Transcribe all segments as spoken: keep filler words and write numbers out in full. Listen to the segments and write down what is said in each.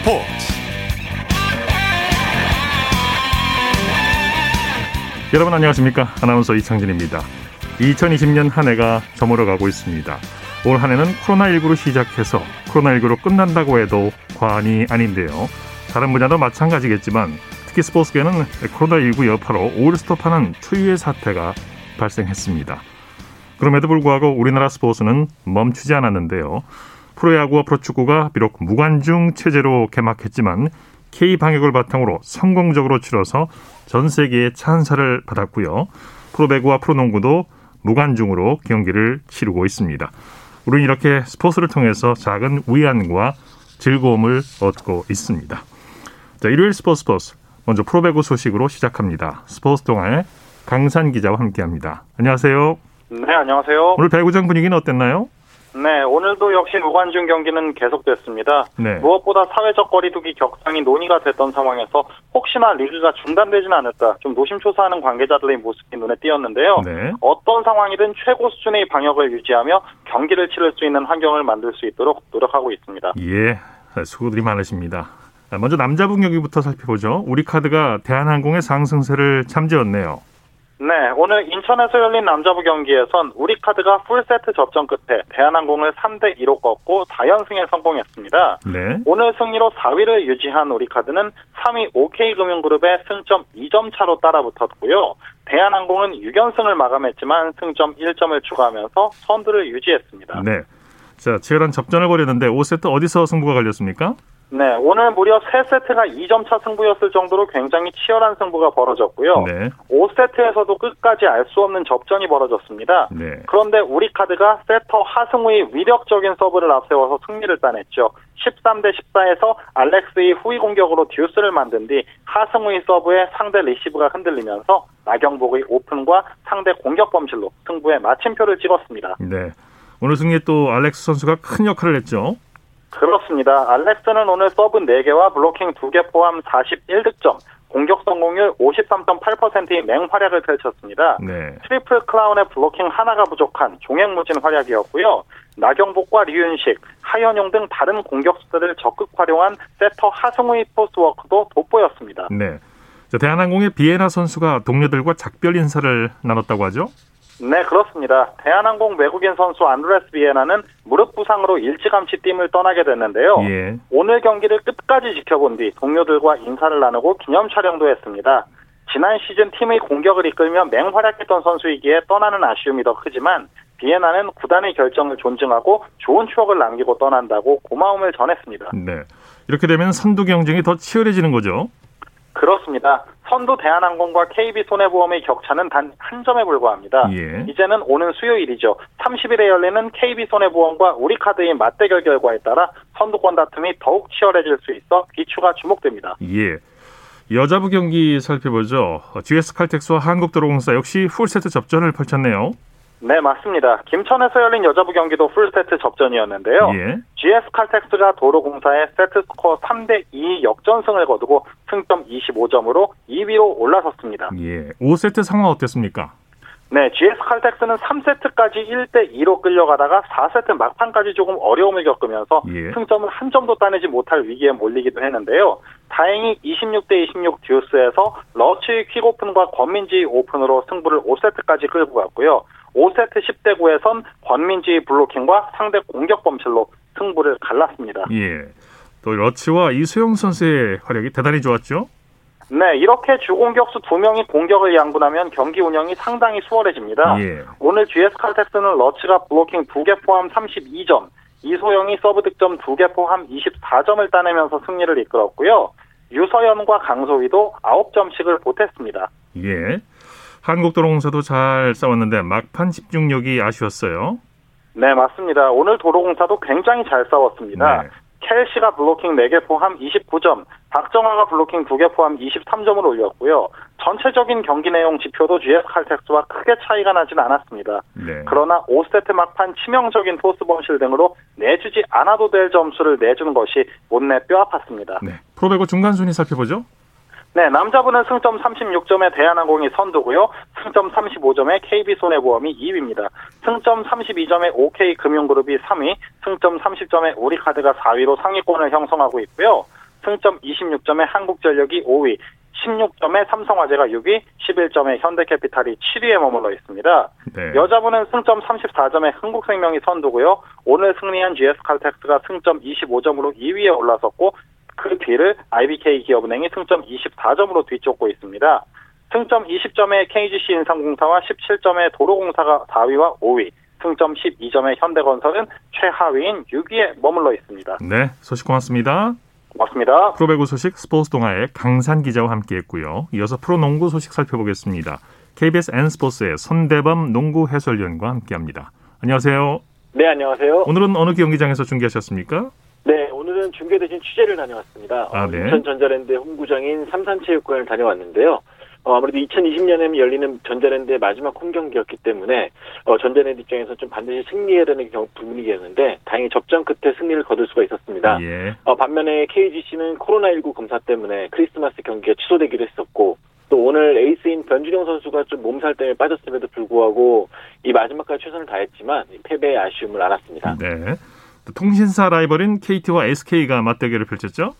스포츠 여러분 안녕하십니까? 아나운서 이창진입니다. 이천이십 년 한 해가 저물어가고 있습니다. 올 한 해는 코로나십구로 시작해서 코로나십구로 끝난다고 해도 과언이 아닌데요. 다른 분야도 마찬가지겠지만 특히 스포츠계는 코로나십구 여파로 올스톱하는 초유의 사태가 발생했습니다. 그럼에도 불구하고 우리나라 스포츠는 멈추지 않았는데요. 프로야구와 프로축구가 비록 무관중 체제로 개막했지만 K방역을 바탕으로 성공적으로 치러서 전 세계의 찬사를 받았고요. 프로배구와 프로농구도 무관중으로 경기를 치르고 있습니다. 우리는 이렇게 스포츠를 통해서 작은 위안과 즐거움을 얻고 있습니다. 자, 일요일 스포츠 스포츠 먼저 프로배구 소식으로 시작합니다. 스포츠 동아의 강산 기자와 함께합니다. 안녕하세요. 네, 안녕하세요. 오늘 배구장 분위기는 어땠나요? 네, 오늘도 역시 무관중 경기는 계속됐습니다. 네. 무엇보다 사회적 거리두기 격상이 논의가 됐던 상황에서 혹시나 리그가 중단되진 않을까 좀 노심초사하는 관계자들의 모습이 눈에 띄었는데요. 네. 어떤 상황이든 최고 수준의 방역을 유지하며 경기를 치를 수 있는 환경을 만들 수 있도록 노력하고 있습니다. 예, 수고들이 많으십니다. 먼저 남자부 경기부터 살펴보죠. 우리카드가 대한항공의 상승세를 잠재웠네요. 네, 오늘 인천에서 열린 남자부 경기에선 우리카드가 풀세트 접전 끝에 대한항공을 삼 대 이로 꺾고 사 연승에 성공했습니다. 네. 오늘 승리로 사 위를 유지한 우리카드는 삼 위 오케이금융그룹에 승점 이 점 차로 따라붙었고요. 대한항공은 육 연승을 마감했지만 승점 일 점을 추가하면서 선두를 유지했습니다. 네, 자 치열한 접전을 벌였는데 오 세트 어디서 승부가 갈렸습니까? 네, 오늘 무려 삼 세트가 이 점 차 승부였을 정도로 굉장히 치열한 승부가 벌어졌고요. 네. 오 세트에서도 끝까지 알 수 없는 접전이 벌어졌습니다. 네. 그런데 우리카드가 세터 하승우의 위력적인 서브를 앞세워서 승리를 따냈죠. 십삼 대 십사에서 알렉스의 후위 공격으로 듀스를 만든 뒤 하승우의 서브에 상대 리시브가 흔들리면서 나경복의 오픈과 상대 공격 범실로 승부에 마침표를 찍었습니다. 네, 오늘 승리에 또 알렉스 선수가 큰 역할을 했죠. 그렇습니다. 알렉스는 오늘 서브 네 개와 블로킹 두 개 포함 사십일 득점, 공격 성공률 오십삼 점 팔 퍼센트의 맹활약을 펼쳤습니다. 네. 트리플 크라운의 블로킹 하나가 부족한 종횡무진 활약이었고요. 나경복과 리윤식, 하연용 등 다른 공격수들을 적극 활용한 세터 하승우의 포스워크도 돋보였습니다. 네. 자, 대한항공의 비에나 선수가 동료들과 작별 인사를 나눴다고 하죠? 네, 그렇습니다. 대한항공 외국인 선수 안드레스 비에나는 무릎 부상으로 일찌감치 팀을 떠나게 됐는데요. 예. 오늘 경기를 끝까지 지켜본 뒤 동료들과 인사를 나누고 기념 촬영도 했습니다. 지난 시즌 팀의 공격을 이끌며 맹활약했던 선수이기에 떠나는 아쉬움이 더 크지만 비에나는 구단의 결정을 존중하고 좋은 추억을 남기고 떠난다고 고마움을 전했습니다. 네, 이렇게 되면 선두 경쟁이 더 치열해지는 거죠? 그렇습니다. 선두 대한항공과 케이비손해보험의 격차는 단 한 점에 불과합니다. 예. 이제는 오는 수요일이죠. 삼십 일에 열리는 케이비손해보험과 우리카드의 맞대결 결과에 따라 선두권 다툼이 더욱 치열해질 수 있어 귀추가 주목됩니다. 예. 여자부 경기 살펴보죠. 지에스칼텍스와 한국도로공사 역시 풀세트 접전을 펼쳤네요. 네, 맞습니다. 김천에서 열린 여자부 경기도 풀세트 접전이었는데요. 예. 지에스칼텍스가 도로공사에 세트스코어 삼 대 이 역전승을 거두고 승점 이십오 점으로 이 위로 올라섰습니다. 예. 오 세트 상황 어땠습니까? 네, 지에스칼텍스는 삼 세트까지 일 대 이로 끌려가다가 사 세트 막판까지 조금 어려움을 겪으면서 예. 승점을 한 점도 따내지 못할 위기에 몰리기도 했는데요. 다행히 이십육 대 이십육 듀스에서 러츠의 퀵오픈과 권민지의 오픈으로 승부를 오 세트까지 끌고 갔고요. 오 세트 십 대 구에선 권민지의 블로킹과 상대 공격 범실로 승부를 갈랐습니다. 예, 또 러츠와 이소영 선수의 활약이 대단히 좋았죠? 네, 이렇게 주공격수 두 명이 공격을 양분하면 경기 운영이 상당히 수월해집니다. 예. 오늘 지에스칼텍스는 러츠가 블로킹 두 개 포함 삼십이 점, 이소영이 서브 득점 두 개 포함 이십사 점을 따내면서 승리를 이끌었고요. 유서연과 강소희도 아홉 점씩을 보탰습니다. 예, 한국도로공사도 잘 싸웠는데 막판 집중력이 아쉬웠어요. 네, 맞습니다. 오늘 도로공사도 굉장히 잘 싸웠습니다. 네. 켈시가 블로킹 네 개 포함 이십구 점, 박정아가 블로킹 두 개 포함 이십삼 점을 올렸고요. 전체적인 경기 내용 지표도 지에스칼텍스와 크게 차이가 나진 않았습니다. 네. 그러나 오 세트 막판 치명적인 토스 범실 등으로 내주지 않아도 될 점수를 내준 것이 못내 뼈아팠습니다. 네. 프로배구 중간순위 살펴보죠. 네, 남자부는 승점 삼십육 점에 대한항공이 선두고요. 승점 삼십오 점에 케이비손해보험이 이 위입니다. 승점 삼십이 점에 오케이금융그룹이 삼 위, 승점 삼십 점에 우리카드가 사 위로 상위권을 형성하고 있고요. 승점 이십육 점에 한국전력이 오 위, 십육 점에 삼성화재가 육 위, 십일 점에 현대캐피탈이 칠 위에 머물러 있습니다. 네. 여자부는 승점 삼십사 점에 한국생명이 선두고요. 오늘 승리한 지에스칼텍스가 승점 이십오 점으로 이 위에 올라섰고 그 뒤를 아이비케이기업은행이 승점 이십사 점으로 뒤쫓고 있습니다. 승점 이십 점에 케이지씨인삼공사와 십칠 점에 도로공사가 사 위와 오 위, 승점 십이 점에 현대건설은 최하위인 육 위에 머물러 있습니다. 네, 소식 고맙습니다. 고맙습니다. 프로배구 소식 스포츠 동아의 강산 기자와 함께했고요. 이어서 프로농구 소식 살펴보겠습니다. 케이비에스 N스포츠의 손대범 농구 해설위원과 함께합니다. 안녕하세요. 네, 안녕하세요. 오늘은 어느 경기장에서 중계하셨습니까? 네, 오늘은 중계 대신 취재를 다녀왔습니다. 아, 네. 인천 전자랜드 홈구장인 삼산체육관을 다녀왔는데요. 어, 아무래도 이천이십 년에 열리는 전자랜드의 마지막 홈경기였기 때문에 어, 전자랜드 입장에서 좀 반드시 승리해야 되는 분위기였는데 다행히 접전 끝에 승리를 거둘 수가 있었습니다. 예. 어, 반면에 케이지씨는 코로나십구 검사 때문에 크리스마스 경기가 취소되기도 했었고 또 오늘 에이스인 변준영 선수가 좀 몸살 때문에 빠졌음에도 불구하고 이 마지막까지 최선을 다했지만 패배의 아쉬움을 안았습니다. 네. 통신사 라이벌인 케이티와 에스케이가 맞대결을 펼쳤죠?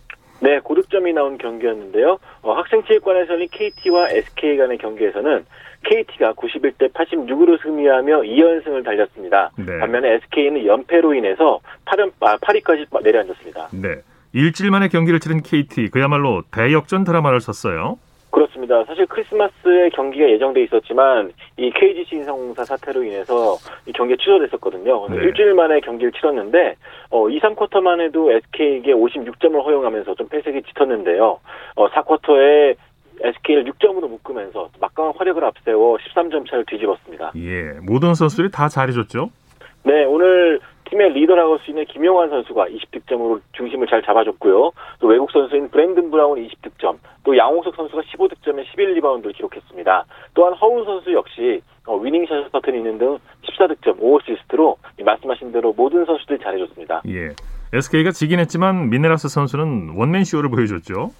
네, 고득점이 나온 경기였는데요. 어, 학생체육관에서 열린 케이티와 에스케이 간의 경기에서는 케이티가 구십일 대 팔십육으로 승리하며 이 연승을 달렸습니다. 네. 반면에 에스케이는 연패로 인해서 팔 위까지 내려앉았습니다. 네, 일주일 만에 경기를 치른 케이티, 그야말로 대역전 드라마를 썼어요. 그렇습니다. 사실 크리스마스에 경기가 예정돼 있었지만 이 케이지씨 인삼공사 사태로 인해서 이 경기가 취소됐었거든요. 네. 일주일 만에 경기를 치렀는데 어, 이, 삼 쿼터만 해도 에스케이에게 오십육 점을 허용하면서 좀 패색이 짙었는데요. 어, 사 쿼터에 에스케이를 육 점으로 묶으면서 막강한 화력을 앞세워 십삼 점 차를 뒤집었습니다. 예, 모든 선수들이 다 잘해줬죠? 네, 오늘 팀의 리더라고 할 수 있는 김영환 선수가 이십 득점으로 중심을 잘 잡아줬고요. 또 외국 선수인 브랜든 브라운 이십 득점, 또 양옥석 선수가 십오 득점에 십일 리바운드를 기록했습니다. 또한 허웅 선수 역시 위닝샷 버튼이 있는 등 십사 득점, 오 어시스트로 말씀하신 대로 모든 선수들이 잘해줬습니다. 예, 에스케이가 지긴 했지만 미네가스 선수는 원맨 쇼를 보여줬죠.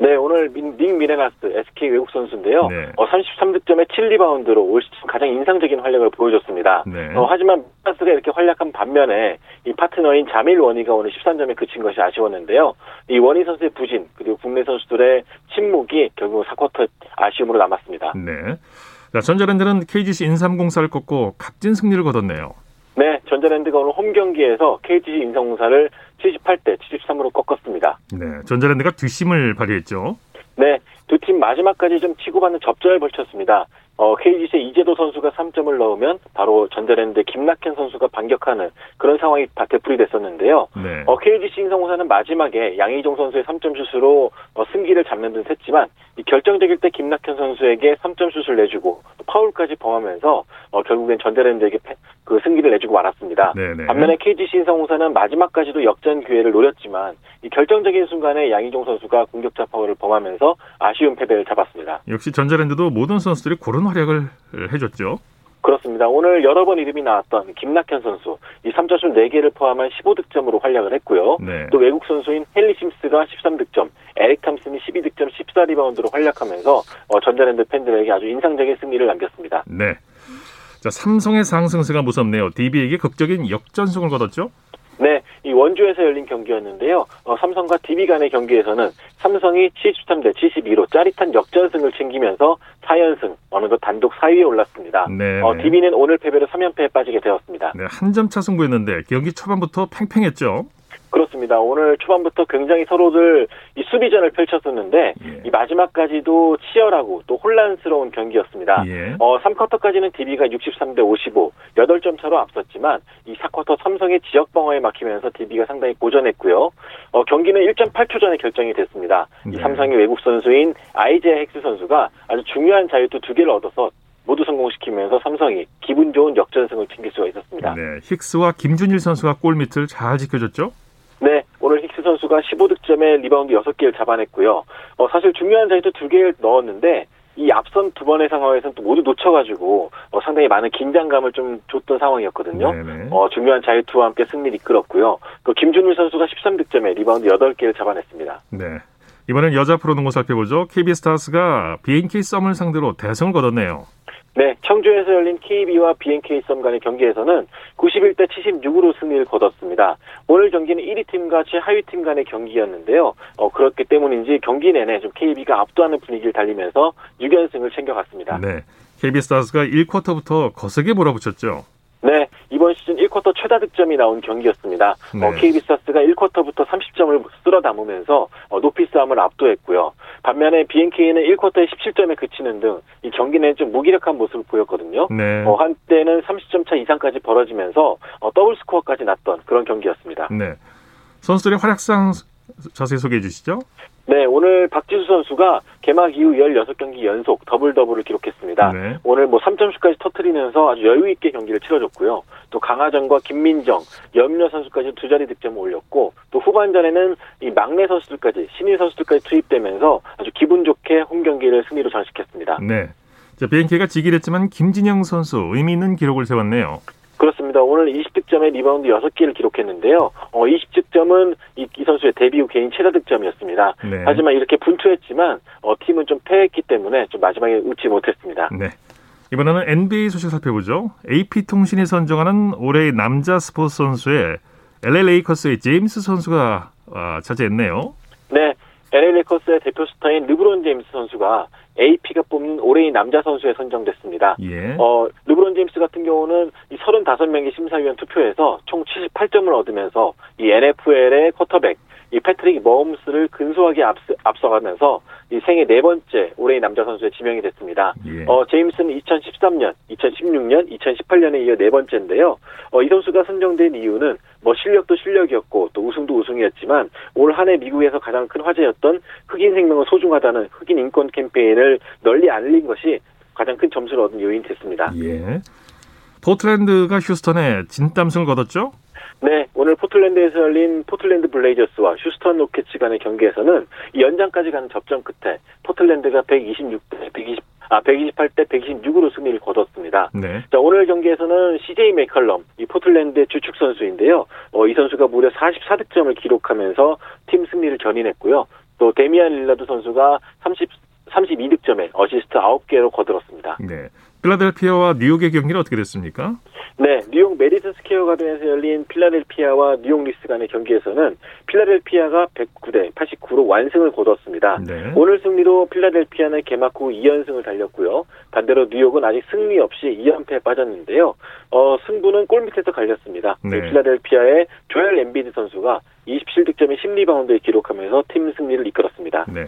네, 오늘 닉 미네가스 에스케이 외국 선수인데요. 네. 어, 삼십삼 득점에 칠 리바운드로 올 시즌 가장 인상적인 활약을 보여줬습니다. 네. 어, 하지만 미네가스가 이렇게 활약한 반면에 이 파트너인 자밀 원희가 오늘 십삼 점에 그친 것이 아쉬웠는데요. 이 원희 선수의 부진 그리고 국내 선수들의 침묵이 결국 사 쿼터 아쉬움으로 남았습니다. 네. 자, 전자랜드는 케이지씨 인삼공사를 꺾고 값진 승리를 거뒀네요. 네, 전자랜드가 오늘 홈 경기에서 케이지씨 인삼공사를 칠십팔 대 칠십삼으로 꺾었습니다. 네, 전자랜드가 뒷심을 발휘했죠. 네, 두 팀 마지막까지 좀 치고받는 접전을 벌쳤습니다. 어, 케이지씨의 이재도 선수가 삼 점을 넣으면 바로 전자랜드의 김낙현 선수가 반격하는 그런 상황이 되풀이 됐었는데요. 네. 어, 케이지씨 인삼공사는 마지막에 양희종 선수의 삼 점 슛으로 어, 승기를 잡는 듯 했지만 이 결정적일 때 김낙현 선수에게 삼 점 슛을 내주고 또 파울까지 범하면서 어, 결국엔 전자랜드에게 패, 그 승기를 내주고 말았습니다. 네네. 반면에 케이지씨 인삼공사는 마지막까지도 역전 기회를 노렸지만 이 결정적인 순간에 양희종 선수가 공격자 파울을 범하면서 아쉬운 패배를 잡았습니다. 역시 전자랜드도 모든 선수들이 고른 활약을 해줬죠. 그렇습니다. 오늘 여러 번 이름이 나왔던 김낙현 선수 이 삼 점슛 네 개를 포함한 십오 득점으로 활약을 했고요. 네. 또 외국 선수인 헨리 심스가 십삼 득점, 에릭 탐슨이 십이 득점, 십사 리바운드로 활약하면서 어, 전자랜드 팬들에게 아주 인상적인 승리를 남겼습니다. 네. 자, 삼성의 상승세가 무섭네요. 디비에게 극적인 역전승을 거뒀죠? 네, 이 원주에서 열린 경기였는데요. 어, 삼성과 디비 간의 경기에서는 삼성이 칠십삼 대 칠십이로 짜릿한 역전승을 챙기면서 사 연승, 어느덧 단독 사 위에 올랐습니다. 네. 어, 디비는 오늘 패배로 삼 연패에 빠지게 되었습니다. 네, 한 점 차 승부였는데 경기 초반부터 팽팽했죠? 그렇습니다. 오늘 초반부터 굉장히 서로들 이 수비전을 펼쳤었는데 예. 이 마지막까지도 치열하고 또 혼란스러운 경기였습니다. 예. 어, 삼 쿼터까지는 디비가 육십삼 대 오십오, 여덟 점 차로 앞섰지만 이 사 쿼터 삼성의 지역방어에 막히면서 디비가 상당히 고전했고요. 어, 경기는 일 점 팔 초 전에 결정이 됐습니다. 네. 이 삼성의 외국 선수인 아이재아 힉스 선수가 아주 중요한 자유투 두 개를 얻어서 모두 성공시키면서 삼성이 기분 좋은 역전승을 챙길 수가 있었습니다. 네, 힉스와 김준일 선수가 골밑을 잘 지켜줬죠? 네, 오늘 힉스 선수가 십오 득점에 리바운드 여섯 개를 잡아냈고요. 어, 사실 중요한 자유도 두 개를 넣었는데 이 앞선 두 번의 상황에서는 또 모두 놓쳐가지고 어, 상당히 많은 긴장감을 좀 줬던 상황이었거든요. 어, 중요한 자유투와 함께 승리를 이끌었고요. 또 김준일 선수가 십삼 득점에 리바운드 여덟 개를 잡아냈습니다. 네, 이번엔 여자 프로농구 살펴보죠. 케이비 스타즈가 비엔케이 썸을 상대로 대승을 거뒀네요. 네, 청주에서 열린 케이비와 비엔케이 썸 간의 경기에서는 구십일 대 칠십육으로 승리를 거뒀습니다. 오늘 경기는 일 위 팀과 최하위 팀 간의 경기였는데요. 어, 그렇기 때문인지 경기 내내 좀 케이비가 압도하는 분위기를 달리면서 육 연승을 챙겨갔습니다. 네, 케이비 스타즈가 일 쿼터부터 거세게 몰아붙였죠. 네, 이번 시즌 일 쿼터 최다 득점이 나온 경기였습니다. 네. 어, 케이비 스타즈가 일 쿼터부터 삼십 점을 쓸어 담으면서 어, 높이 싸움을 압도했고요. 반면에 비엔케이는 일 쿼터에 십칠 점에 그치는 등 이 경기 내는 좀 무기력한 모습을 보였거든요. 네. 어, 한때는 삼십 점 차 이상까지 벌어지면서 어, 더블 스코어까지 났던 그런 경기였습니다. 네, 선수들의 활약상 자세히 소개해 주시죠. 네, 오늘 박지수 선수가 개막 이후 십육 경기 연속 더블 더블을 기록했습니다. 네. 오늘 뭐 삼 점슛까지 터뜨리면서 아주 여유 있게 경기를 치러줬고요. 또 강하정과 김민정, 염려 선수까지 두 자리 득점을 올렸고, 또 후반전에는 이 막내 선수들까지, 신인 선수들까지 투입되면서 아주 기분 좋게 홈 경기를 승리로 장식했습니다. 네, 자, 비엔케이가 지긴 했지만 김진영 선수 의미 있는 기록을 세웠네요. 그렇습니다. 오늘 이십 득점에 리바운드 여섯 개를 기록했는데요. 어, 이십 득점은 이, 이 선수의 데뷔 후 개인 최다 득점이었습니다. 네. 하지만 이렇게 분투했지만 어, 팀은 좀 패했기 때문에 좀 마지막에 웃지 못했습니다. 네. 이번에는 엔비에이 소식 살펴보죠. 에이피통신이 선정하는 올해의 남자 스포츠 선수의 엘에이 레이커스의 제임스 선수가 어, 차지했네요. 네. 엘에이 레이커스의 대표 스타인 르브론 제임스 선수가 에이피가 뽑는 올해의 남자 선수에 선정됐습니다. 예. 어, 르브론 제임스 같은 경우는 이 삼십오 명의 심사위원 투표에서 총 칠십팔 점을 얻으면서 이 엔에프엘의 쿼터백, 이 패트릭 머홈스를 근소하게 앞서, 앞서가면서 이 생애 네 번째 올해의 남자 선수에 지명이 됐습니다. 예. 어, 제임스는 이천십삼 년, 이천십육 년, 이천십팔 년에 이어 네 번째인데요. 어, 이 선수가 선정된 이유는 뭐 실력도 실력이었고 또 우승도 우승이었지만 올 한 해 미국에서 가장 큰 화제였던 흑인 생명은 소중하다는 흑인 인권 캠페인을 널리 알린 것이 가장 큰 점수를 얻은 요인이 됐습니다. 예. 포틀랜드가 휴스턴에 진땀승을 거뒀죠? 네, 오늘 포틀랜드에서 열린 포틀랜드 블레이저스와 휴스턴 로켓츠 간의 경기에서는 연장까지 가는 접전 끝에 포틀랜드가 백이십육 대 백이십, 아 백이십팔 대 백이십육으로 승리를 거뒀습니다. 네. 자, 오늘 경기에서는 씨제이 맥컬럼, 이 포틀랜드의 주축 선수인데요. 어, 이 선수가 무려 사십사 득점을 기록하면서 팀 승리를 견인했고요. 또 데미안 릴라드 선수가 삼십이 득점에 어시스트 아홉 개로 거들었습니다. 네. 필라델피아와 뉴욕의 경기는 어떻게 됐습니까? 네, 뉴욕 메디슨 스퀘어 가든에서 열린 필라델피아와 뉴욕 닉스 간의 경기에서는 필라델피아가 백구 대 팔십구로 완승을 거뒀습니다. 네. 오늘 승리로 필라델피아는 개막 후 이 연승을 달렸고요. 반대로 뉴욕은 아직 승리 없이 이 연패에 빠졌는데요. 어, 승부는 골밑에서 갈렸습니다. 네. 필라델피아의 조엘 엠비드 선수가 이십칠 득점에 십 리바운드를 기록하면서 팀 승리를 이끌었습니다. 네.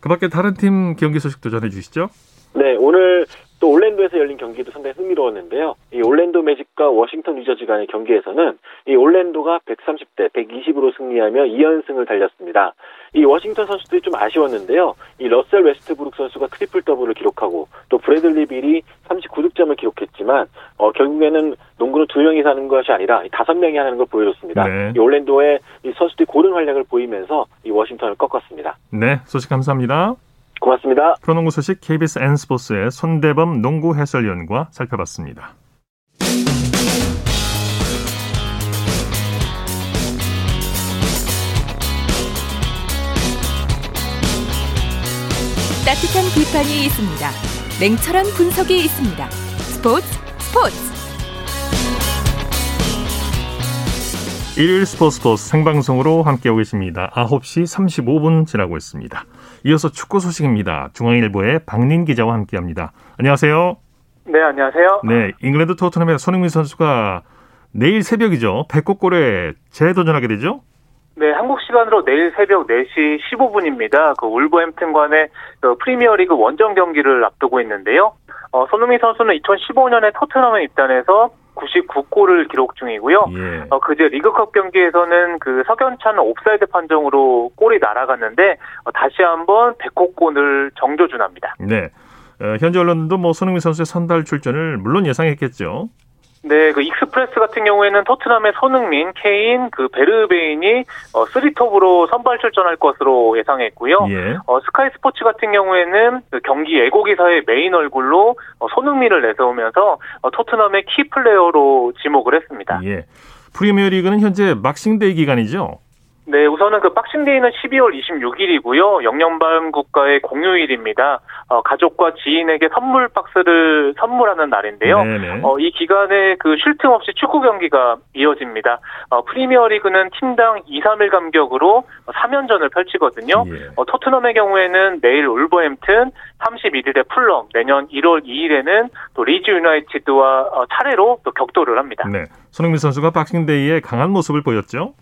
그 밖에 다른 팀 경기 소식도 전해주시죠. 네, 오늘 또 올랜도에서 열린 경기도 상당히 흥미로웠는데요. 이 올랜도 매직과 워싱턴 위저즈 간의 경기에서는 이 올랜도가 백삼십 대 백이십으로 승리하며 이 연승을 달렸습니다. 이 워싱턴 선수들이 좀 아쉬웠는데요. 이 러셀 웨스트브룩 선수가 트리플 더블을 기록하고 또 브래들리 빌이 삼십구 득점을 기록했지만 어, 결국에는 농구는 두 명이서 하는 것이 아니라 다섯 명이 하는 걸 보여줬습니다. 네. 이 올랜도의 이 선수들이 고른 활약을 보이면서 이 워싱턴을 꺾었습니다. 네, 소식 감사합니다. 고맙습니다. 프로농구 소식 케이비에스 N스포츠의 손대범 농구 해설위원과 살펴봤습니다. 따뜻한 비판이 있습니다. 냉철한 분석이 있습니다. 스포츠 스포츠 일일 스포츠 스포츠 생방송으로 함께하고 계십니다. 아홉 시 삼십오 분 지나고 있습니다. 이어서 축구 소식입니다. 중앙일보의 박린 기자와 함께합니다. 안녕하세요. 네, 안녕하세요. 네, 잉글랜드 토트넘의 손흥민 선수가 내일 새벽이죠. 백호 골에 재도전하게 되죠? 네, 한국 시간으로 내일 새벽 네 시 십오 분입니다. 그 울버햄튼과의 그 프리미어리그 원정 경기를 앞두고 있는데요. 어, 손흥민 선수는 이천십오 년에 토트넘에 입단해서 구십구 골을 기록 중이고요. 예. 어, 그제 리그컵 경기에서는 그 석연찬 옵사이드 판정으로 골이 날아갔는데 어, 다시 한번 백호 골을 정조준합니다. 네, 어, 현지 언론도 뭐 손흥민 선수의 선발 출전을 물론 예상했겠죠. 네, 그 익스프레스 같은 경우에는 토트넘의 손흥민, 케인, 그 베르베인이 어, 쓰리톱으로 선발 출전할 것으로 예상했고요. 예. 어, 스카이 스포츠 같은 경우에는 그 경기 예고 기사의 메인 얼굴로 어, 손흥민을 내세우면서 어, 토트넘의 키 플레이어로 지목을 했습니다. 예. 프리미어리그는 현재 박싱데이 기간이죠. 네, 우선은 그 박싱데이는 십이월 이십육 일이고요. 영연방 국가의 공휴일입니다. 어, 가족과 지인에게 선물 박스를 선물하는 날인데요. 어, 이 기간에 그 쉴 틈 없이 축구 경기가 이어집니다. 어, 프리미어리그는 팀당 이, 삼 일 간격으로 삼 연전을 펼치거든요. 예. 어, 토트넘의 경우에는 내일 울버햄튼, 삼십일 일에 풀럼, 내년 일월 이일에는 또 리즈 유나이티드와 어, 차례로 또 격돌을 합니다. 네, 손흥민 선수가 박싱데이에 강한 모습을 보였죠?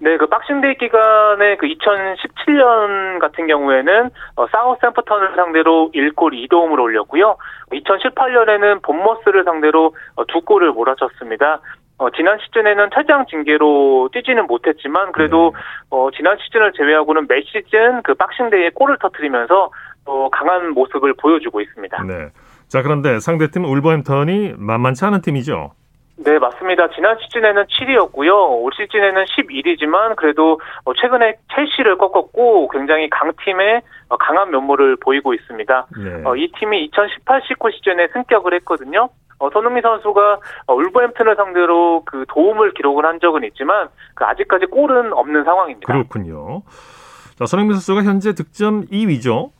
네, 그 박싱데이 기간에 그 이천십칠 년 같은 경우에는 어, 사우샘프턴을 상대로 일 골 이 도움을 올렸고요. 이천십팔 년에는 본머스를 상대로 어, 두 골을 몰아쳤습니다. 어, 지난 시즌에는 퇴장 징계로 뛰지는 못했지만 그래도 네. 어, 지난 시즌을 제외하고는 매 시즌 그 박싱데이에 골을 터뜨리면서 어, 강한 모습을 보여주고 있습니다. 네. 자, 그런데 상대팀 울버햄턴이 만만치 않은 팀이죠. 네, 맞습니다. 지난 시즌에는 칠 위였고요. 올 시즌에는 십일 위지만 그래도 최근에 첼시를 꺾었고 굉장히 강팀의 강한 면모를 보이고 있습니다. 네. 어, 이 팀이 이천십팔 십구 시즌에 승격을 했거든요. 어, 손흥민 선수가 울버햄튼을 상대로 그 도움을 기록을 한 적은 있지만 그 아직까지 골은 없는 상황입니다. 그렇군요. 자, 손흥민 선수가 현재 득점 이 위죠.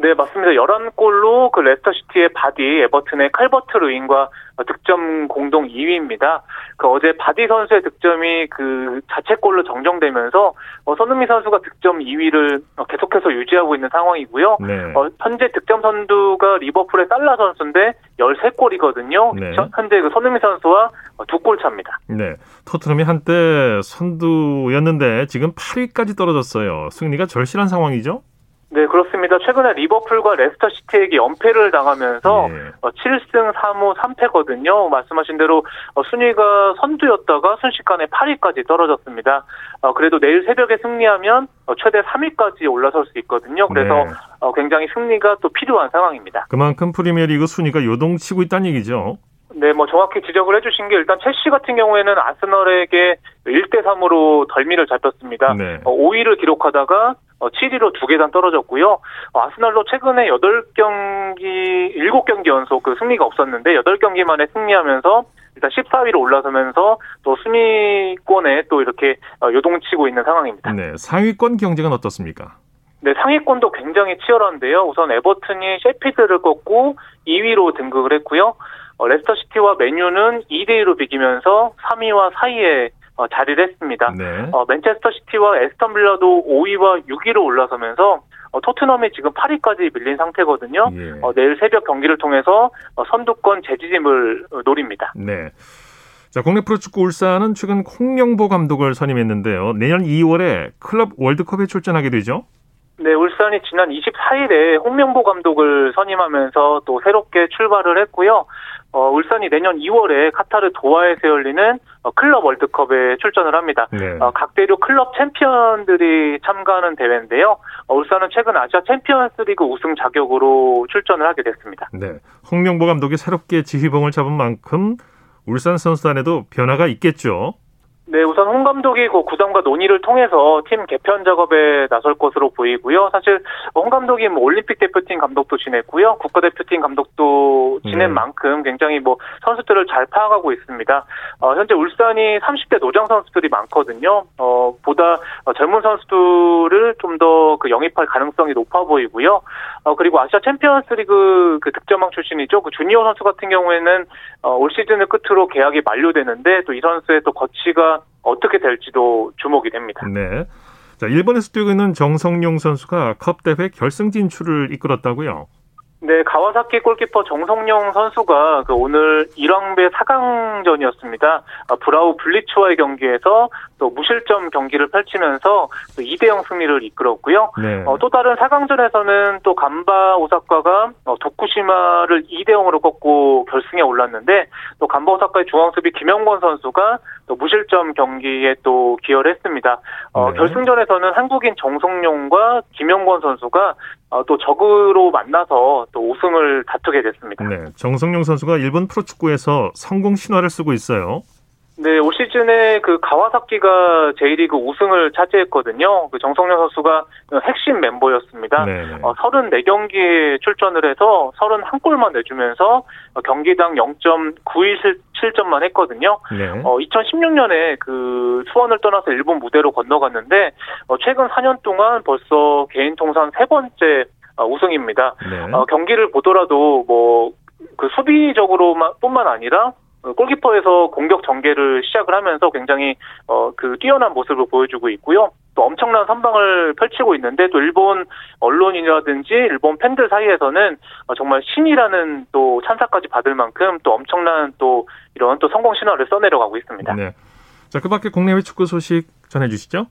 네, 맞습니다. 열한 골로 그 레스터시티의 바디, 에버튼의 칼버트 루인과 득점 공동 이 위입니다. 그 어제 바디 선수의 득점이 그 자책골로 정정되면서 어, 손흥민 선수가 득점 이 위를 계속해서 유지하고 있는 상황이고요. 네. 어, 현재 득점 선두가 리버풀의 살라 선수인데 열세 골이거든요. 네. 현재 그 손흥민 선수와 두 골 차입니다. 네, 토트넘이 한때 선두였는데 지금 팔 위까지 떨어졌어요. 승리가 절실한 상황이죠? 네, 그렇습니다. 최근에 리버풀과 레스터시티에게 연패를 당하면서 네. 칠 승 삼 무 삼 패거든요. 말씀하신 대로 순위가 선두였다가 순식간에 팔 위까지 떨어졌습니다. 그래도 내일 새벽에 승리하면 최대 삼 위까지 올라설 수 있거든요. 그래서 네. 굉장히 승리가 또 필요한 상황입니다. 그만큼 프리미어리그 순위가 요동치고 있다는 얘기죠. 네, 뭐 정확히 지적을 해주신 게 일단 첼시 같은 경우에는 아스널에게 일 대 삼으로 덜미를 잡혔습니다. 네. 오 위를 기록하다가 칠 위로 두 계단 떨어졌고요. 아스널도 최근에 여덟 경기, 일곱 경기 연속 그 승리가 없었는데 여덟 경기 만에 승리하면서 일단 십사 위로 올라서면서 또 순위권에 또 이렇게 요동치고 있는 상황입니다. 네, 상위권 경쟁은 어떻습니까? 네, 상위권도 굉장히 치열한데요. 우선 에버튼이 셰피드를 꺾고 이 위로 등극을 했고요. 어, 레스터시티와 맨유는 이 대 이로 비기면서 삼 위와 사 위에 어, 자리를 했습니다. 네. 어, 맨체스터시티와 에스턴 빌라도 오 위와 육 위로 올라서면서 어, 토트넘이 지금 팔 위까지 밀린 상태거든요. 예. 어, 내일 새벽 경기를 통해서 어, 선두권 재지짐을 어, 노립니다. 네. 자, 국내 프로축구 울산은 최근 홍명보 감독을 선임했는데요. 내년 이월에 클럽 월드컵에 출전하게 되죠. 네, 울산이 지난 이십사 일에 홍명보 감독을 선임하면서 또 새롭게 출발을 했고요. 어, 울산이 내년 이월에 카타르 도하에서 열리는 어, 클럽 월드컵에 출전을 합니다. 네. 어, 각 대륙 클럽 챔피언들이 참가하는 대회인데요. 어, 울산은 최근 아시아 챔피언스리그 우승 자격으로 출전을 하게 됐습니다. 네, 홍명보 감독이 새롭게 지휘봉을 잡은 만큼 울산 선수단에도 변화가 있겠죠. 네, 우선 홍 감독이 그 구단과 논의를 통해서 팀 개편 작업에 나설 것으로 보이고요. 사실 홍 감독이 뭐 올림픽 대표팀 감독도 지냈고요. 국가대표팀 감독도 지낸 네. 만큼 굉장히 뭐 선수들을 잘 파악하고 있습니다. 어, 현재 울산이 삼십 대 노장 선수들이 많거든요. 어, 보다 젊은 선수들을 좀 더 그 영입할 가능성이 높아 보이고요. 어, 그리고 아시아 챔피언스 리그 그 득점왕 출신이죠. 그 주니어 선수 같은 경우에는 어, 올 시즌을 끝으로 계약이 만료되는데 또 이 선수의 또 거치가 어떻게 될지도 주목이 됩니다. 네. 자, 일본에서 뛰고 있는 정성용 선수가 컵 대회 결승 진출을 이끌었다고요? 네, 가와사키 골키퍼 정성용 선수가 그 오늘 일 왕배 사 강전이었습니다. 브라우 블리츠와의 경기에서 또 무실점 경기를 펼치면서 이 대 영 승리를 이끌었고요. 네. 어, 또 다른 사 강전에서는 또 간바 오사카가 도쿠시마를 이 대 영으로 꺾고 결승에 올랐는데 또 간바 오사카의 중앙수비 김영권 선수가 또 무실점 경기에 또 기여를 했습니다. 어, 네. 결승전에서는 한국인 정성용과 김영권 선수가 어, 또 적으로 만나서 또 우승을 다투게 됐습니다. 네, 정성용 선수가 일본 프로축구에서 성공 신화를 쓰고 있어요. 네, 올 시즌에 그 가와사키가 제이 리그 우승을 차지했거든요. 그 정성용 선수가 핵심 멤버였습니다. 어, 삼십사 경기에 출전을 해서 삼십일 골만 내주면서 경기당 영 점 구이칠 점만 했거든요. 네. 어, 이천십육 년에 그 수원을 떠나서 일본 무대로 건너갔는데 어, 최근 사 년 동안 벌써 개인 통산 세 번째 우승입니다. 네. 어, 경기를 보더라도 뭐 그 수비적으로만 뿐만 아니라 골키퍼에서 공격 전개를 시작을 하면서 굉장히 어, 그 뛰어난 모습을 보여주고 있고요. 또 엄청난 선방을 펼치고 있는데 또 일본 언론이라든지 일본 팬들 사이에서는 어, 정말 신이라는 또 찬사까지 받을 만큼 또 엄청난 또 이런 또 성공 신화를 써내려가고 있습니다. 네. 자, 그 밖에 국내외 축구 소식 전해주시죠.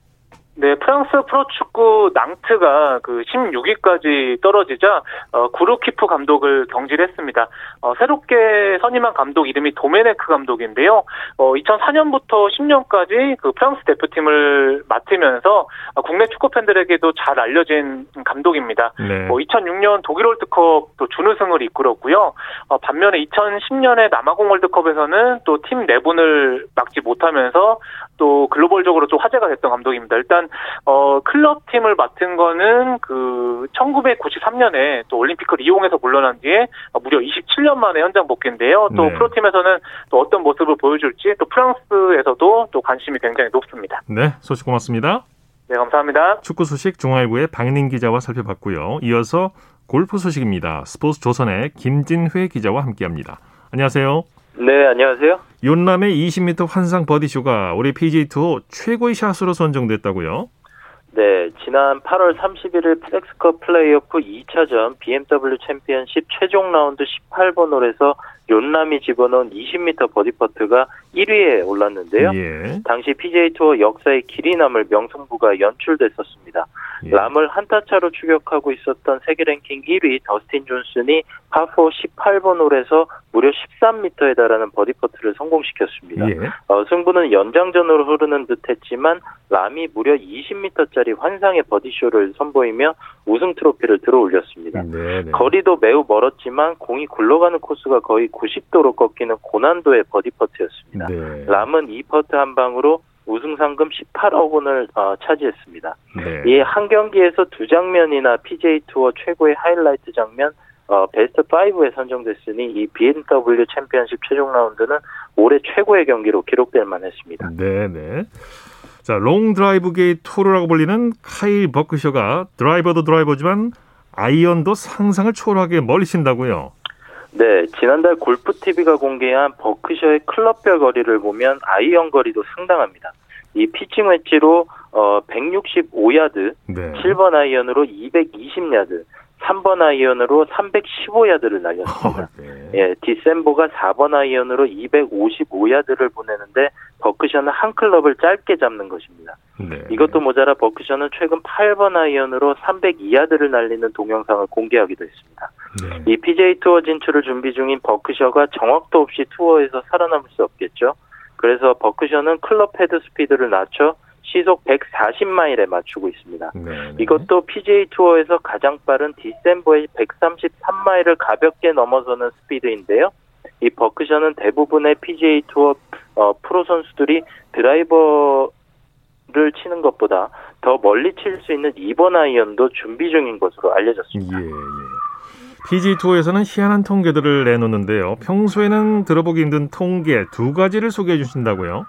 네, 프랑스 프로축구 낭트가 그 십육 위까지 떨어지자 어, 구르키프 감독을 경질했습니다. 어, 새롭게 선임한 감독 이름이 도메네크 감독인데요. 어, 이천사 년부터 십 년까지 그 프랑스 대표팀을 맡으면서 어, 국내 축구 팬들에게도 잘 알려진 감독입니다. 네. 어, 이천육 년 독일 월드컵 또 준우승을 이끌었고요. 어, 반면에 이천십 년에 남아공 월드컵에서는 또 팀 내분을 막지 못하면서 또 글로벌적으로 좀 화제가 됐던 감독입니다. 일단 어, 클럽팀을 맡은 거는 그 천구백구십삼 년에 또 올림픽을 이용해서 물러난 뒤에 무려 이십칠 년 만에 현장 복귀인데요. 또 네. 프로팀에서는 또 어떤 모습을 보여줄지 또 프랑스에서도 또 관심이 굉장히 높습니다. 네, 소식 고맙습니다. 네, 감사합니다. 축구 소식 중앙일보의 박린 기자와 살펴봤고요. 이어서 골프 소식입니다. 스포츠 조선의 김진회 기자와 함께합니다. 안녕하세요. 네, 안녕하세요. 윤남의 이십 미터 환상 버디쇼가 올해 피지에이 투어 최고의 샷으로 선정됐다고요? 네, 지난 팔월 삼십일일 플렉스컵 플레이오프 이 차전 비엠더블유 챔피언십 최종 라운드 십팔 번 홀에서 윤남이 집어넣은 이십 미터 버디퍼트가 일 위에 올랐는데요. 예. 당시 피지에이 투어 역사의 길이 남을 명승부가 연출됐었습니다. 예. 람을 한타 차로 추격하고 있었던 세계 랭킹 일 위 더스틴 존슨이 파사 십팔 번 홀에서 무려 십삼 미터에 달하는 버디퍼트를 성공시켰습니다. 예. 어, 승부는 연장전으로 흐르는 듯했지만 람이 무려 이십 미터짜리 환상의 버디쇼를 선보이며 우승 트로피를 들어올렸습니다. 네, 네. 거리도 매우 멀었지만 공이 굴러가는 코스가 거의 구십 도로 꺾이는 고난도의 버디퍼트였습니다. 네. 람은 이 퍼트 한 방으로 우승 상금 십팔억 원을 어, 차지했습니다. 네. 이 한 경기에서 두 장면이나 피지에이 투어 최고의 하이라이트 장면 어, 베스트 오에 선정됐으니 이 비엠더블유 챔피언십 최종 라운드는 올해 최고의 경기로 기록될 만했습니다. 네, 네. 자, 롱드라이브계의 토르라고 불리는 카일 버크셔가 드라이버도 드라이버지만 아이언도 상상을 초월하게 멀리 친다고요? 네, 지난달 골프티비가 공개한 버크셔의 클럽별 거리를 보면 아이언 거리도 상당합니다. 이 피칭 웨지로 어, 백육십오 야드, 네. 칠 번 아이언으로 이백이십 야드, 삼 번 아이언으로 삼백십오 야드를 날렸습니다. 어, 네. 예, 디셈보가 사 번 아이언으로 이백오십오 야드를 보내는데 버크셔는 한 클럽을 짧게 잡는 것입니다. 네. 이것도 모자라 버크셔는 최근 팔 번 아이언으로 삼백이 야드를 날리는 동영상을 공개하기도 했습니다. 네. 이 피지에이 투어 진출을 준비 중인 버크셔가 정확도 없이 투어에서 살아남을 수 없겠죠. 그래서 버크셔는 클럽 헤드 스피드를 낮춰 시속 백사십 마일에 맞추고 있습니다. 네네. 이것도 피지에이 투어에서 가장 빠른 디셈버의 백삼십삼 마일을 가볍게 넘어서는 스피드인데요. 이 버크셔는 대부분의 피지에이 투어 어, 프로 선수들이 드라이버를 치는 것보다 더 멀리 칠 수 있는 이 번 아이언도 준비 중인 것으로 알려졌습니다. 예, 예. 피지에이 투어에서는 희한한 통계들을 내놓는데요. 평소에는 들어보기 힘든 통계 두 가지를 소개해 주신다고요?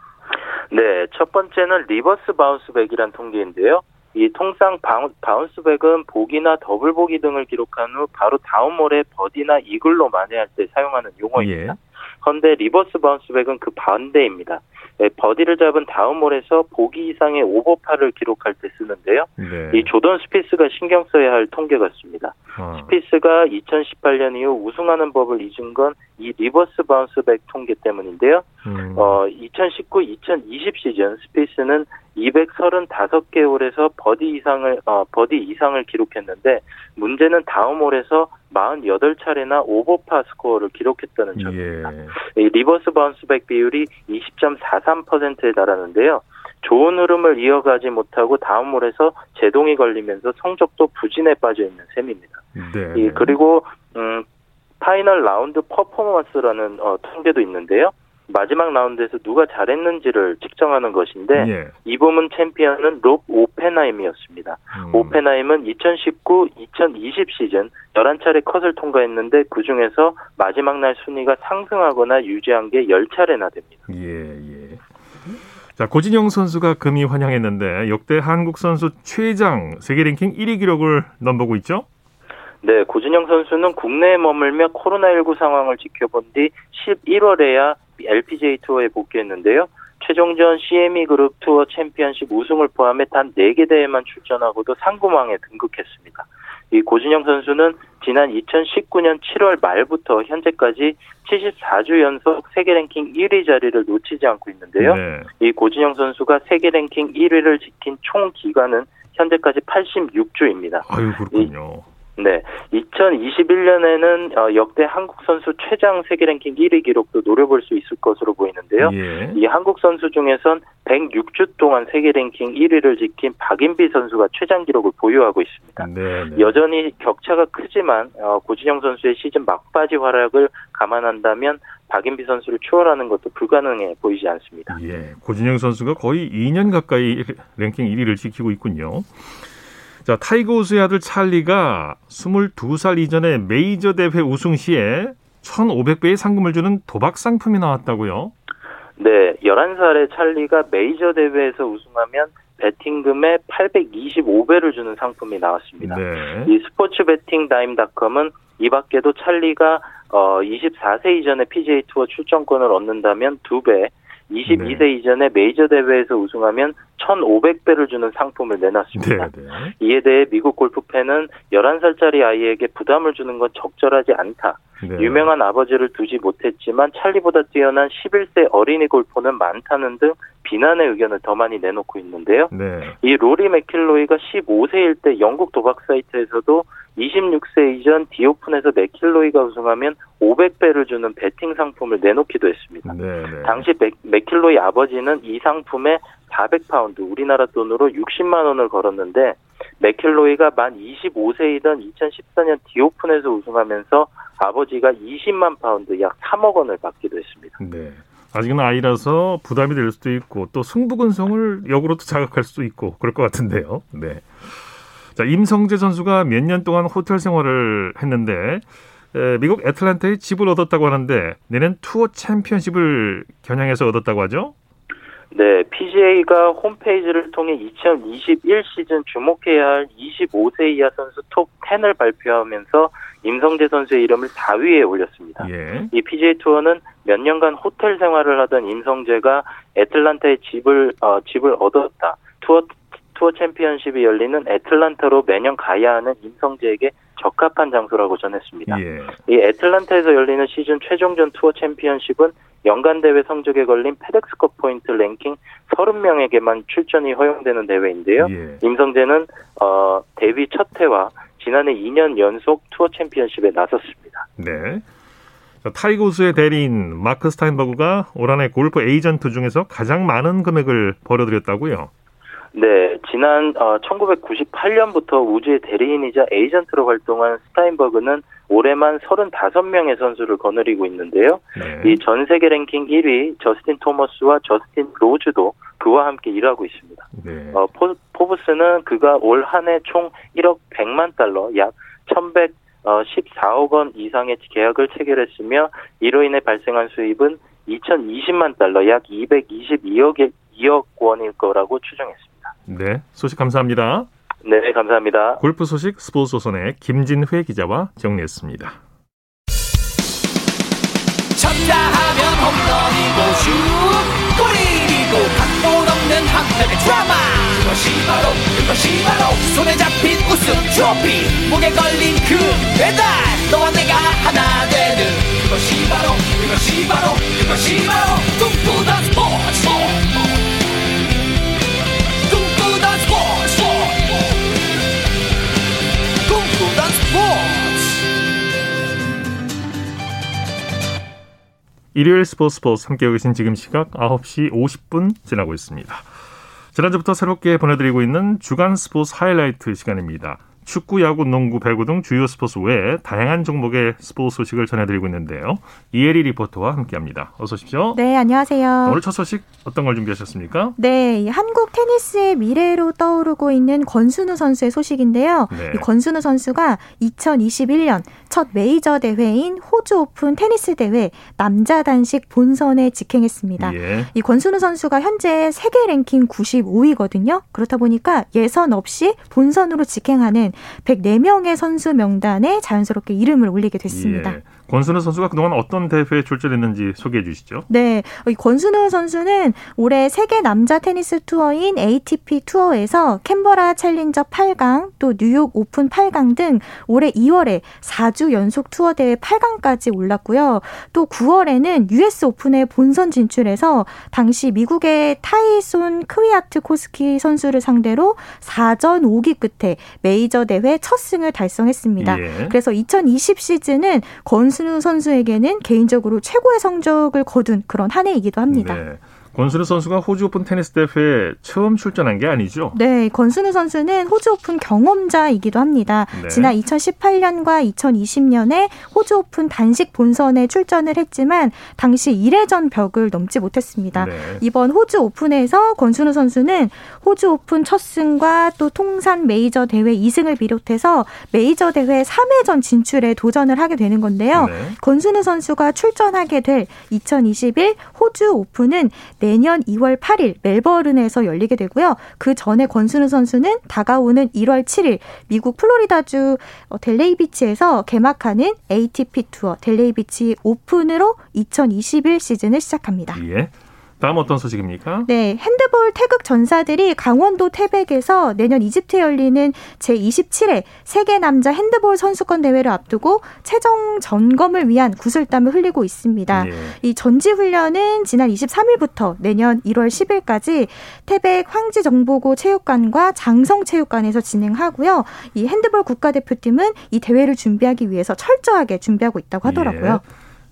네, 첫 번째는 리버스 바운스백이란 통계인데요. 이 통상 바운, 바운스백은 보기나 더블 보기 등을 기록한 후 바로 다음 홀에 버디나 이글로 만회할 때 사용하는 용어입니다. 그런데 예. 리버스 바운스백은 그 반대입니다. 네, 버디를 잡은 다음 홀에서 보기 이상의 오버파를 기록할 때 쓰는데요. 네. 이 조던 스피스가 신경 써야 할 통계 같습니다. 아. 스피스가 이천십팔 년 이후 우승하는 법을 잊은 건 이 리버스 바운스백 통계 때문인데요. 음. 어, 이천십구 이천이십 시즌 스피스는 이백삼십오 개 홀에서 버디 이상을 어, 버디 이상을 기록했는데 문제는 다음 홀에서 사십팔 차례나 오버파 스코어를 기록했다는 점입니다. 예. 이 리버스 바운스백 비율이 이십 점 사십삼 퍼센트에 달하는데요. 좋은 흐름을 이어가지 못하고 다음 홀에서 제동이 걸리면서 성적도 부진에 빠져 있는 셈입니다. 네. 이, 그리고 음, 파이널 라운드 퍼포먼스라는 어, 통계도 있는데요. 마지막 라운드에서 누가 잘했는지를 측정하는 것인데 예. 이 부문 챔피언은 롭 오펜하임이었습니다. 음. 오펜하임은 이천십구 이천이십 시즌 열한 차례 컷을 통과했는데 그중에서 마지막 날 순위가 상승하거나 유지한 게 열 차례나 됩니다. 예, 예. 자, 고진영 선수가 금이 환영했는데 역대 한국 선수 최장 세계 랭킹 일 위 기록을 넘보고 있죠? 네, 고진영 선수는 국내에 머물며 코로나십구 상황을 지켜본 뒤 십일월에야 엘피지에이 투어에 복귀했는데요. 최종전 씨엠이 그룹 투어 챔피언십 우승을 포함해 단 네 개 대회만 출전하고도 상금왕에 등극했습니다. 이 고진영 선수는 지난 이천십구 년 칠월 말부터 현재까지 칠십사 주 연속 세계 랭킹 일 위 자리를 놓치지 않고 있는데요. 네. 이 고진영 선수가 세계 랭킹 일 위를 지킨 총 기간은 현재까지 팔십육 주입니다. 아유, 그렇군요. 이, 네, 이천이십일 년에는 역대 한국 선수 최장 세계 랭킹 일 위 기록도 노려볼 수 있을 것으로 보이는데요. 예. 이 한국 선수 중에선 백육 주 동안 세계 랭킹 일 위를 지킨 박인비 선수가 최장 기록을 보유하고 있습니다. 네네. 여전히 격차가 크지만 고진영 선수의 시즌 막바지 활약을 감안한다면 박인비 선수를 추월하는 것도 불가능해 보이지 않습니다. 예, 고진영 선수가 거의 이 년 가까이 랭킹 일 위를 지키고 있군요. 자, 타이거 우즈의 아들 찰리가 스물두 살 이전에 메이저 대회 우승 시에 천오백 배의 상금을 주는 도박 상품이 나왔다고요? 네, 열한 살의 찰리가 메이저 대회에서 우승하면 베팅금의 팔백이십오 배를 주는 상품이 나왔습니다. 네. 이 스포츠 베팅 다임닷컴은 이 밖에도 찰리가 어, 이십사 세 이전에 피지에이 투어 출전권을 얻는다면 두 배, 이십이 세 네. 이전에 메이저 대회에서 우승하면 천오백 배를 주는 상품을 내놨습니다. 네, 네. 이에 대해 미국 골프팬은 열한 살짜리 아이에게 부담을 주는 건 적절하지 않다. 네. 유명한 아버지를 두지 못했지만 찰리보다 뛰어난 열한 살 어린이 골퍼는 많다는 등 비난의 의견을 더 많이 내놓고 있는데요. 네. 이 로리 맥킬로이가 십오 세일 때 영국 도박 사이트에서도 이십육 세 이전 디오픈에서 맥킬로이가 우승하면 오백 배를 주는 베팅 상품을 내놓기도 했습니다. 네, 네. 당시 맥, 맥킬로이 아버지는 이 상품에 사백 파운드, 우리나라 돈으로 육십만 원을 걸었는데 맥킬로이가 만 이십오 세이던 이천십사 년 디오픈에서 우승하면서 아버지가 이십만 파운드, 약 삼억 원을 받기도 했습니다. 네, 아직은 아이라서 부담이 될 수도 있고 또 승부근성을 역으로 또 자극할 수도 있고 그럴 것 같은데요. 네. 자, 임성재 선수가 몇 년 동안 호텔 생활을 했는데 에, 미국 애틀랜타에 집을 얻었다고 하는데 내년 투어 챔피언십을 겨냥해서 얻었다고 하죠? 네, 피지에이가 홈페이지를 통해 이천이십일 시즌 주목해야 할 이십오 세 이하 선수 톱 텐을 발표하면서 임성재 선수의 이름을 사 위에 올렸습니다. 예. 이 피지에이 투어는 몇 년간 호텔 생활을 하던 임성재가 애틀랜타에 집을 어, 집을 얻었다. 투어 투어 챔피언십이 열리는 애틀랜타로 매년 가야 하는 임성재에게 적합한 장소라고 전했습니다. 예. 이 애틀랜타에서 열리는 시즌 최종전 투어 챔피언십은 연간 대회 성적에 걸린 페덱스컵 포인트 랭킹 삼십 명에게만 출전이 허용되는 대회인데요. 예. 임성재는 어, 데뷔 첫 해와 지난해 이 년 연속 투어 챔피언십에 나섰습니다. 네. 자, 타이거 우즈의 대리인 마크 스타인버그가 올 한해 골프 에이전트 중에서 가장 많은 금액을 벌어들였다고요? 네, 지난 어, 천구백구십팔 년부터 우즈의 대리인이자 에이전트로 활동한 스타인버그는 올해만 삼십오 명의 선수를 거느리고 있는데요. 네. 이 전 세계 랭킹 일 위 저스틴 토머스와 저스틴 로즈도 그와 함께 일하고 있습니다. 네. 어, 포, 포브스는 그가 올 한 해 총 일억 백만 달러, 약 천백십사억 원 이상의 계약을 체결했으며 이로 인해 발생한 수입은 이천이십만 달러, 약 이백이십이억 원일 거라고 추정했습니다. 네, 소식 감사합니다. 네, 감사합니다. 골프 소식 스포츠조선의 김진회 기자와 정리했습니다. 쳤다 하면 홈런이고 슛 골이고 각본 없는 한편의 드라마 그것이 바로 그것이 바로 손에 잡힌 우승 트로피 목에 걸린 그 배달 너와 내가 하나 되는 그것이 바로 그것이 바로 그것이 바로 꿈꾸던 스포츠 일요일 스포츠 스포츠 함께하고 계신 지금 시각 아홉 시 오십 분 지나고 있습니다. 지난주부터 새롭게 보내드리고 있는 주간 스포츠 하이라이트 시간입니다. 축구, 야구, 농구, 배구 등 주요 스포츠 외에 다양한 종목의 스포츠 소식을 전해드리고 있는데요. 이혜리 리포터와 함께합니다. 어서 오십시오. 네, 안녕하세요. 오늘 첫 소식 어떤 걸 준비하셨습니까? 네, 한국 테니스의 미래로 떠오르고 있는 권순우 선수의 소식인데요. 네. 이 권순우 선수가 이천이십일 년 첫 메이저 대회인 호주 오픈 테니스 대회 남자 단식 본선에 직행했습니다. 예. 이 권순우 선수가 현재 세계 랭킹 구십오 위거든요. 그렇다 보니까 예선 없이 본선으로 직행하는 백네 명의 선수 명단에 자연스럽게 이름을 올리게 됐습니다. 예. 권순우 선수가 그동안 어떤 대회에 출전했는지 소개해 주시죠. 네. 권순우 선수는 올해 세계 남자 테니스 투어인 에이티피 투어에서 캔버라 챌린저 팔 강, 또 뉴욕 오픈 팔 강 등 올해 이월에 사 주 연속 투어 대회 팔 강까지 올랐고요. 또 구월에는 유에스 오픈에 본선 진출해서 당시 미국의 타이손 크위아트 코스키 선수를 상대로 사 전 오 기 끝에 메이저 대회 첫 승을 달성했습니다. 예. 그래서 이천이십 시즌은 권순우 권순우 선수에게는 개인적으로 최고의 성적을 거둔 그런 한 해이기도 합니다. 네. 권순우 선수가 호주 오픈 테니스 대회에 처음 출전한 게 아니죠? 네. 권순우 선수는 호주 오픈 경험자이기도 합니다. 네. 지난 이천십팔 년과 이천이십 년에 호주 오픈 단식 본선에 출전을 했지만 당시 일 회전 벽을 넘지 못했습니다. 네. 이번 호주 오픈에서 권순우 선수는 호주 오픈 첫 승과 또 통산 메이저 대회 이 승을 비롯해서 메이저 대회 삼 회전 진출에 도전을 하게 되는 건데요. 네. 권순우 선수가 출전하게 될 이천이십일 호주 오픈은 내년 이월 팔일 멜버른에서 열리게 되고요. 그 전에 권순우 선수는 다가오는 일월 칠일 미국 플로리다주 델레이비치에서 개막하는 에이티피 투어 델레이비치 오픈으로 이천이십일 시즌을 시작합니다. 예. 다음 어떤 소식입니까? 네, 핸드볼 태극 전사들이 강원도 태백에서 내년 이집트에 열리는 제이십칠 회 세계 남자 핸드볼 선수권 대회를 앞두고 체정 점검을 위한 구슬땀을 흘리고 있습니다. 네. 이 전지 훈련은 지난 이십삼 일부터 내년 일월 십일까지 태백 황지정보고 체육관과 장성체육관에서 진행하고요. 이 핸드볼 국가대표팀은 이 대회를 준비하기 위해서 철저하게 준비하고 있다고 하더라고요. 네.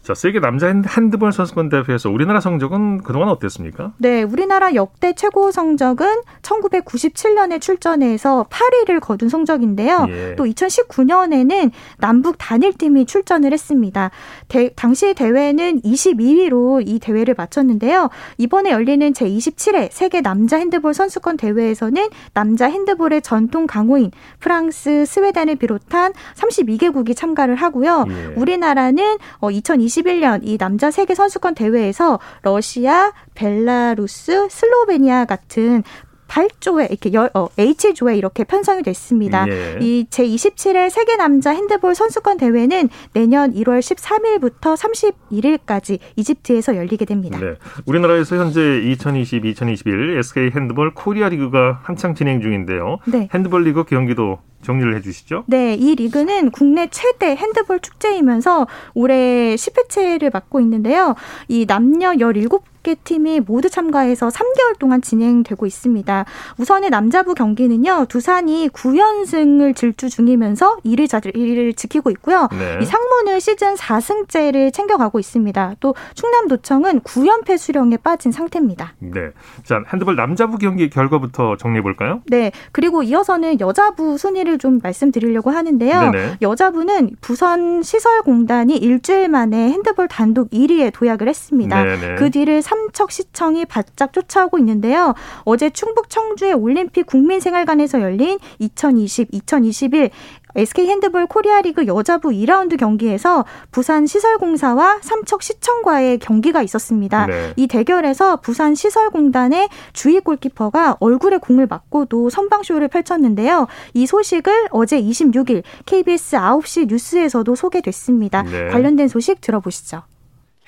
자, 세계 남자 핸드볼 선수권 대회에서 우리나라 성적은 그동안 어땠습니까? 네, 우리나라 역대 최고 성적은 천구백구십칠 년에 출전해서 팔 위를 거둔 성적인데요. 예. 또 이천십구 년에는 남북 단일팀이 출전을 했습니다. 대, 당시 대회는 이십이 위로 이 대회를 마쳤는데요. 이번에 열리는 제이십칠 회 세계 남자 핸드볼 선수권 대회에서는 남자 핸드볼의 전통 강호인 프랑스, 스웨덴을 비롯한 삼십이 개국이 참가를 하고요. 예. 우리나라는 어, 이천이십 이십일 년 이 남자 세계 선수권 대회에서 러시아, 벨라루스, 슬로베니아 같은 팔 조에 이렇게 열, 어, H조에 이렇게 편성이 됐습니다. 예. 이 제이십칠 회 세계 남자 핸드볼 선수권 대회는 내년 일월 십삼 일부터 삼십일 일까지 이집트에서 열리게 됩니다. 네. 우리나라에서 현재 이천이십 이천이십일 에스케이 핸드볼 코리아 리그가 한창 진행 중인데요. 네. 핸드볼 리그 경기도 정리를 해주시죠. 네, 이 리그는 국내 최대 핸드볼 축제이면서 올해 십 회째를 맡고 있는데요. 이 남녀 열일곱 개 팀이 모두 참가해서 삼 개월 동안 진행되고 있습니다. 우선의 남자부 경기는요, 두산이 구 연승을 질주 중이면서 일 위 자리를 지키고 있고요. 네. 이 상무는 시즌 사 승째를 챙겨가고 있습니다. 또 충남도청은 구 연패 수령에 빠진 상태입니다. 네, 자 핸드볼 남자부 경기 결과부터 정리해볼까요? 네, 그리고 이어서는 여자부 순위를 좀 말씀드리려고 하는데요. 네네. 여자부는 부산시설공단이 일주일 만에 핸드볼 단독 일 위에 도약을 했습니다. 네네. 그 뒤를 삼척시청이 바짝 쫓아오고 있는데요. 어제 충북 청주의 올림픽 국민생활관에서 열린 이천이십 이천이십일 에스케이 핸드볼 코리아 리그 여자부 이 라운드 경기에서 부산시설공사와 삼척시청과의 경기가 있었습니다. 네. 이 대결에서 부산시설공단의 주위 골키퍼가 얼굴에 공을 맞고도 선방쇼를 펼쳤는데요. 이 소식을 어제 이십육 일 케이비에스 아홉 시 뉴스에서도 소개됐습니다. 네. 관련된 소식 들어보시죠.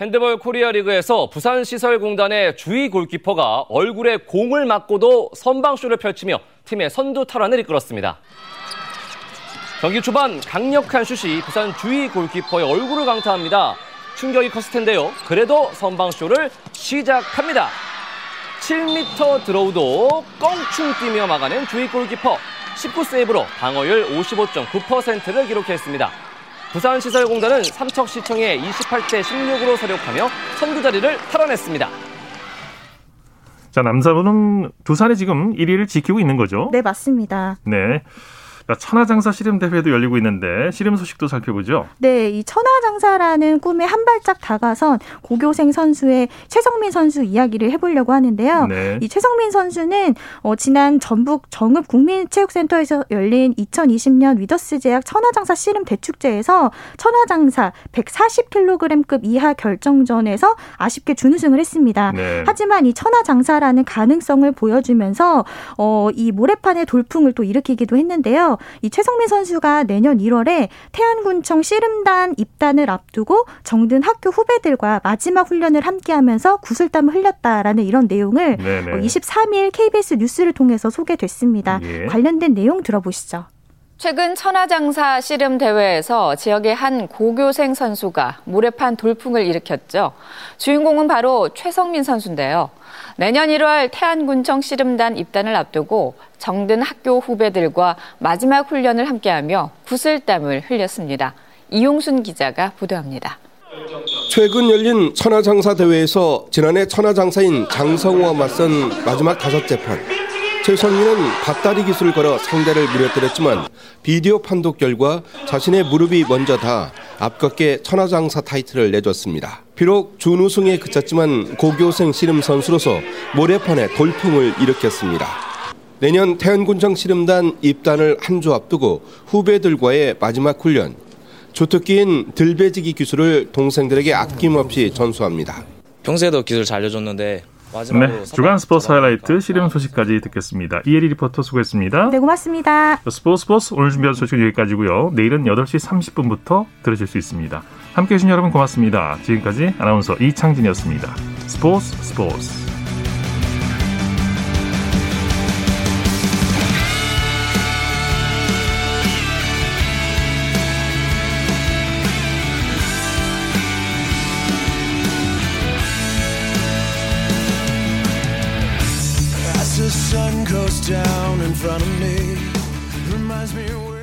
핸드볼 코리아 리그에서 부산시설공단의 주위 골키퍼가 얼굴에 공을 맞고도 선방쇼를 펼치며 팀의 선두 탈환을 이끌었습니다. 경기 초반 강력한 슛이 부산 주위 골키퍼의 얼굴을 강타합니다. 충격이 컸을 텐데요. 그래도 선방쇼를 시작합니다. 칠 미터 드로우도 껑충 뛰며 막아낸 주위 골키퍼. 십구 세이브로 방어율 오십오 점 구 퍼센트를 기록했습니다. 부산시설공단은 삼척시청에 이십팔 대 십육으로 서력하며 선두 자리를 탈환했습니다. 자, 남자부는 두산이 지금 일 위를 지키고 있는 거죠? 네, 맞습니다. 네. 천하장사 씨름 대회도 열리고 있는데 씨름 소식도 살펴보죠. 네, 이 천하장사라는 꿈에 한 발짝 다가선 고교생 선수의 최성민 선수 이야기를 해보려고 하는데요. 네. 이 최성민 선수는 어, 지난 전북 정읍 국민체육센터에서 열린 이천이십 년 위더스 제약 천하장사 씨름 대축제에서 천하장사 백사십 킬로그램급 이하 결정전에서 아쉽게 준우승을 했습니다. 네. 하지만 이 천하장사라는 가능성을 보여주면서 어, 이 모래판의 돌풍을 또 일으키기도 했는데요. 그래서 이 최성민 선수가 내년 일월에 태안군청 씨름단 입단을 앞두고 정든 학교 후배들과 마지막 훈련을 함께하면서 구슬땀을 흘렸다라는 이런 내용을 네네. 이십삼 일 케이비에스 뉴스를 통해서 소개됐습니다. 예. 관련된 내용 들어보시죠. 최근 천하장사 씨름 대회에서 지역의 한 고교생 선수가 모래판 돌풍을 일으켰죠. 주인공은 바로 최성민 선수인데요. 내년 일월 태안군청 씨름단 입단을 앞두고 정든 학교 후배들과 마지막 훈련을 함께하며 구슬땀을 흘렸습니다. 이용순 기자가 보도합니다. 최근 열린 천하장사 대회에서 지난해 천하장사인 장성우와 맞선 마지막 다섯 재판. 최성민은 밭다리 기술을 걸어 상대를 무너뜨렸지만 비디오 판독 결과 자신의 무릎이 먼저 다 아깝게 천하장사 타이틀을 내줬습니다. 비록 준우승에 그쳤지만 고교생 씨름 선수로서 모래판에 돌풍을 일으켰습니다. 내년 태안군청 씨름단 입단을 한 주 앞두고 후배들과의 마지막 훈련, 주특기인 들배지기 기술을 동생들에게 아낌없이 전수합니다. 평소에도 기술 잘 알려줬는데 네, 주간 스포츠 하이라이트 씨름 소식까지 듣겠습니다. 이혜리 리포터 수고했습니다. 네, 고맙습니다. 스포츠 스포츠 오늘 준비한 소식은 여기까지고요. 내일은 여덟 시 삼십 분부터 들으실 수 있습니다. 함께해 주신 여러분 고맙습니다. 지금까지 아나운서 이창진이었습니다. 스포츠 스포츠. Down in front of me reminds me where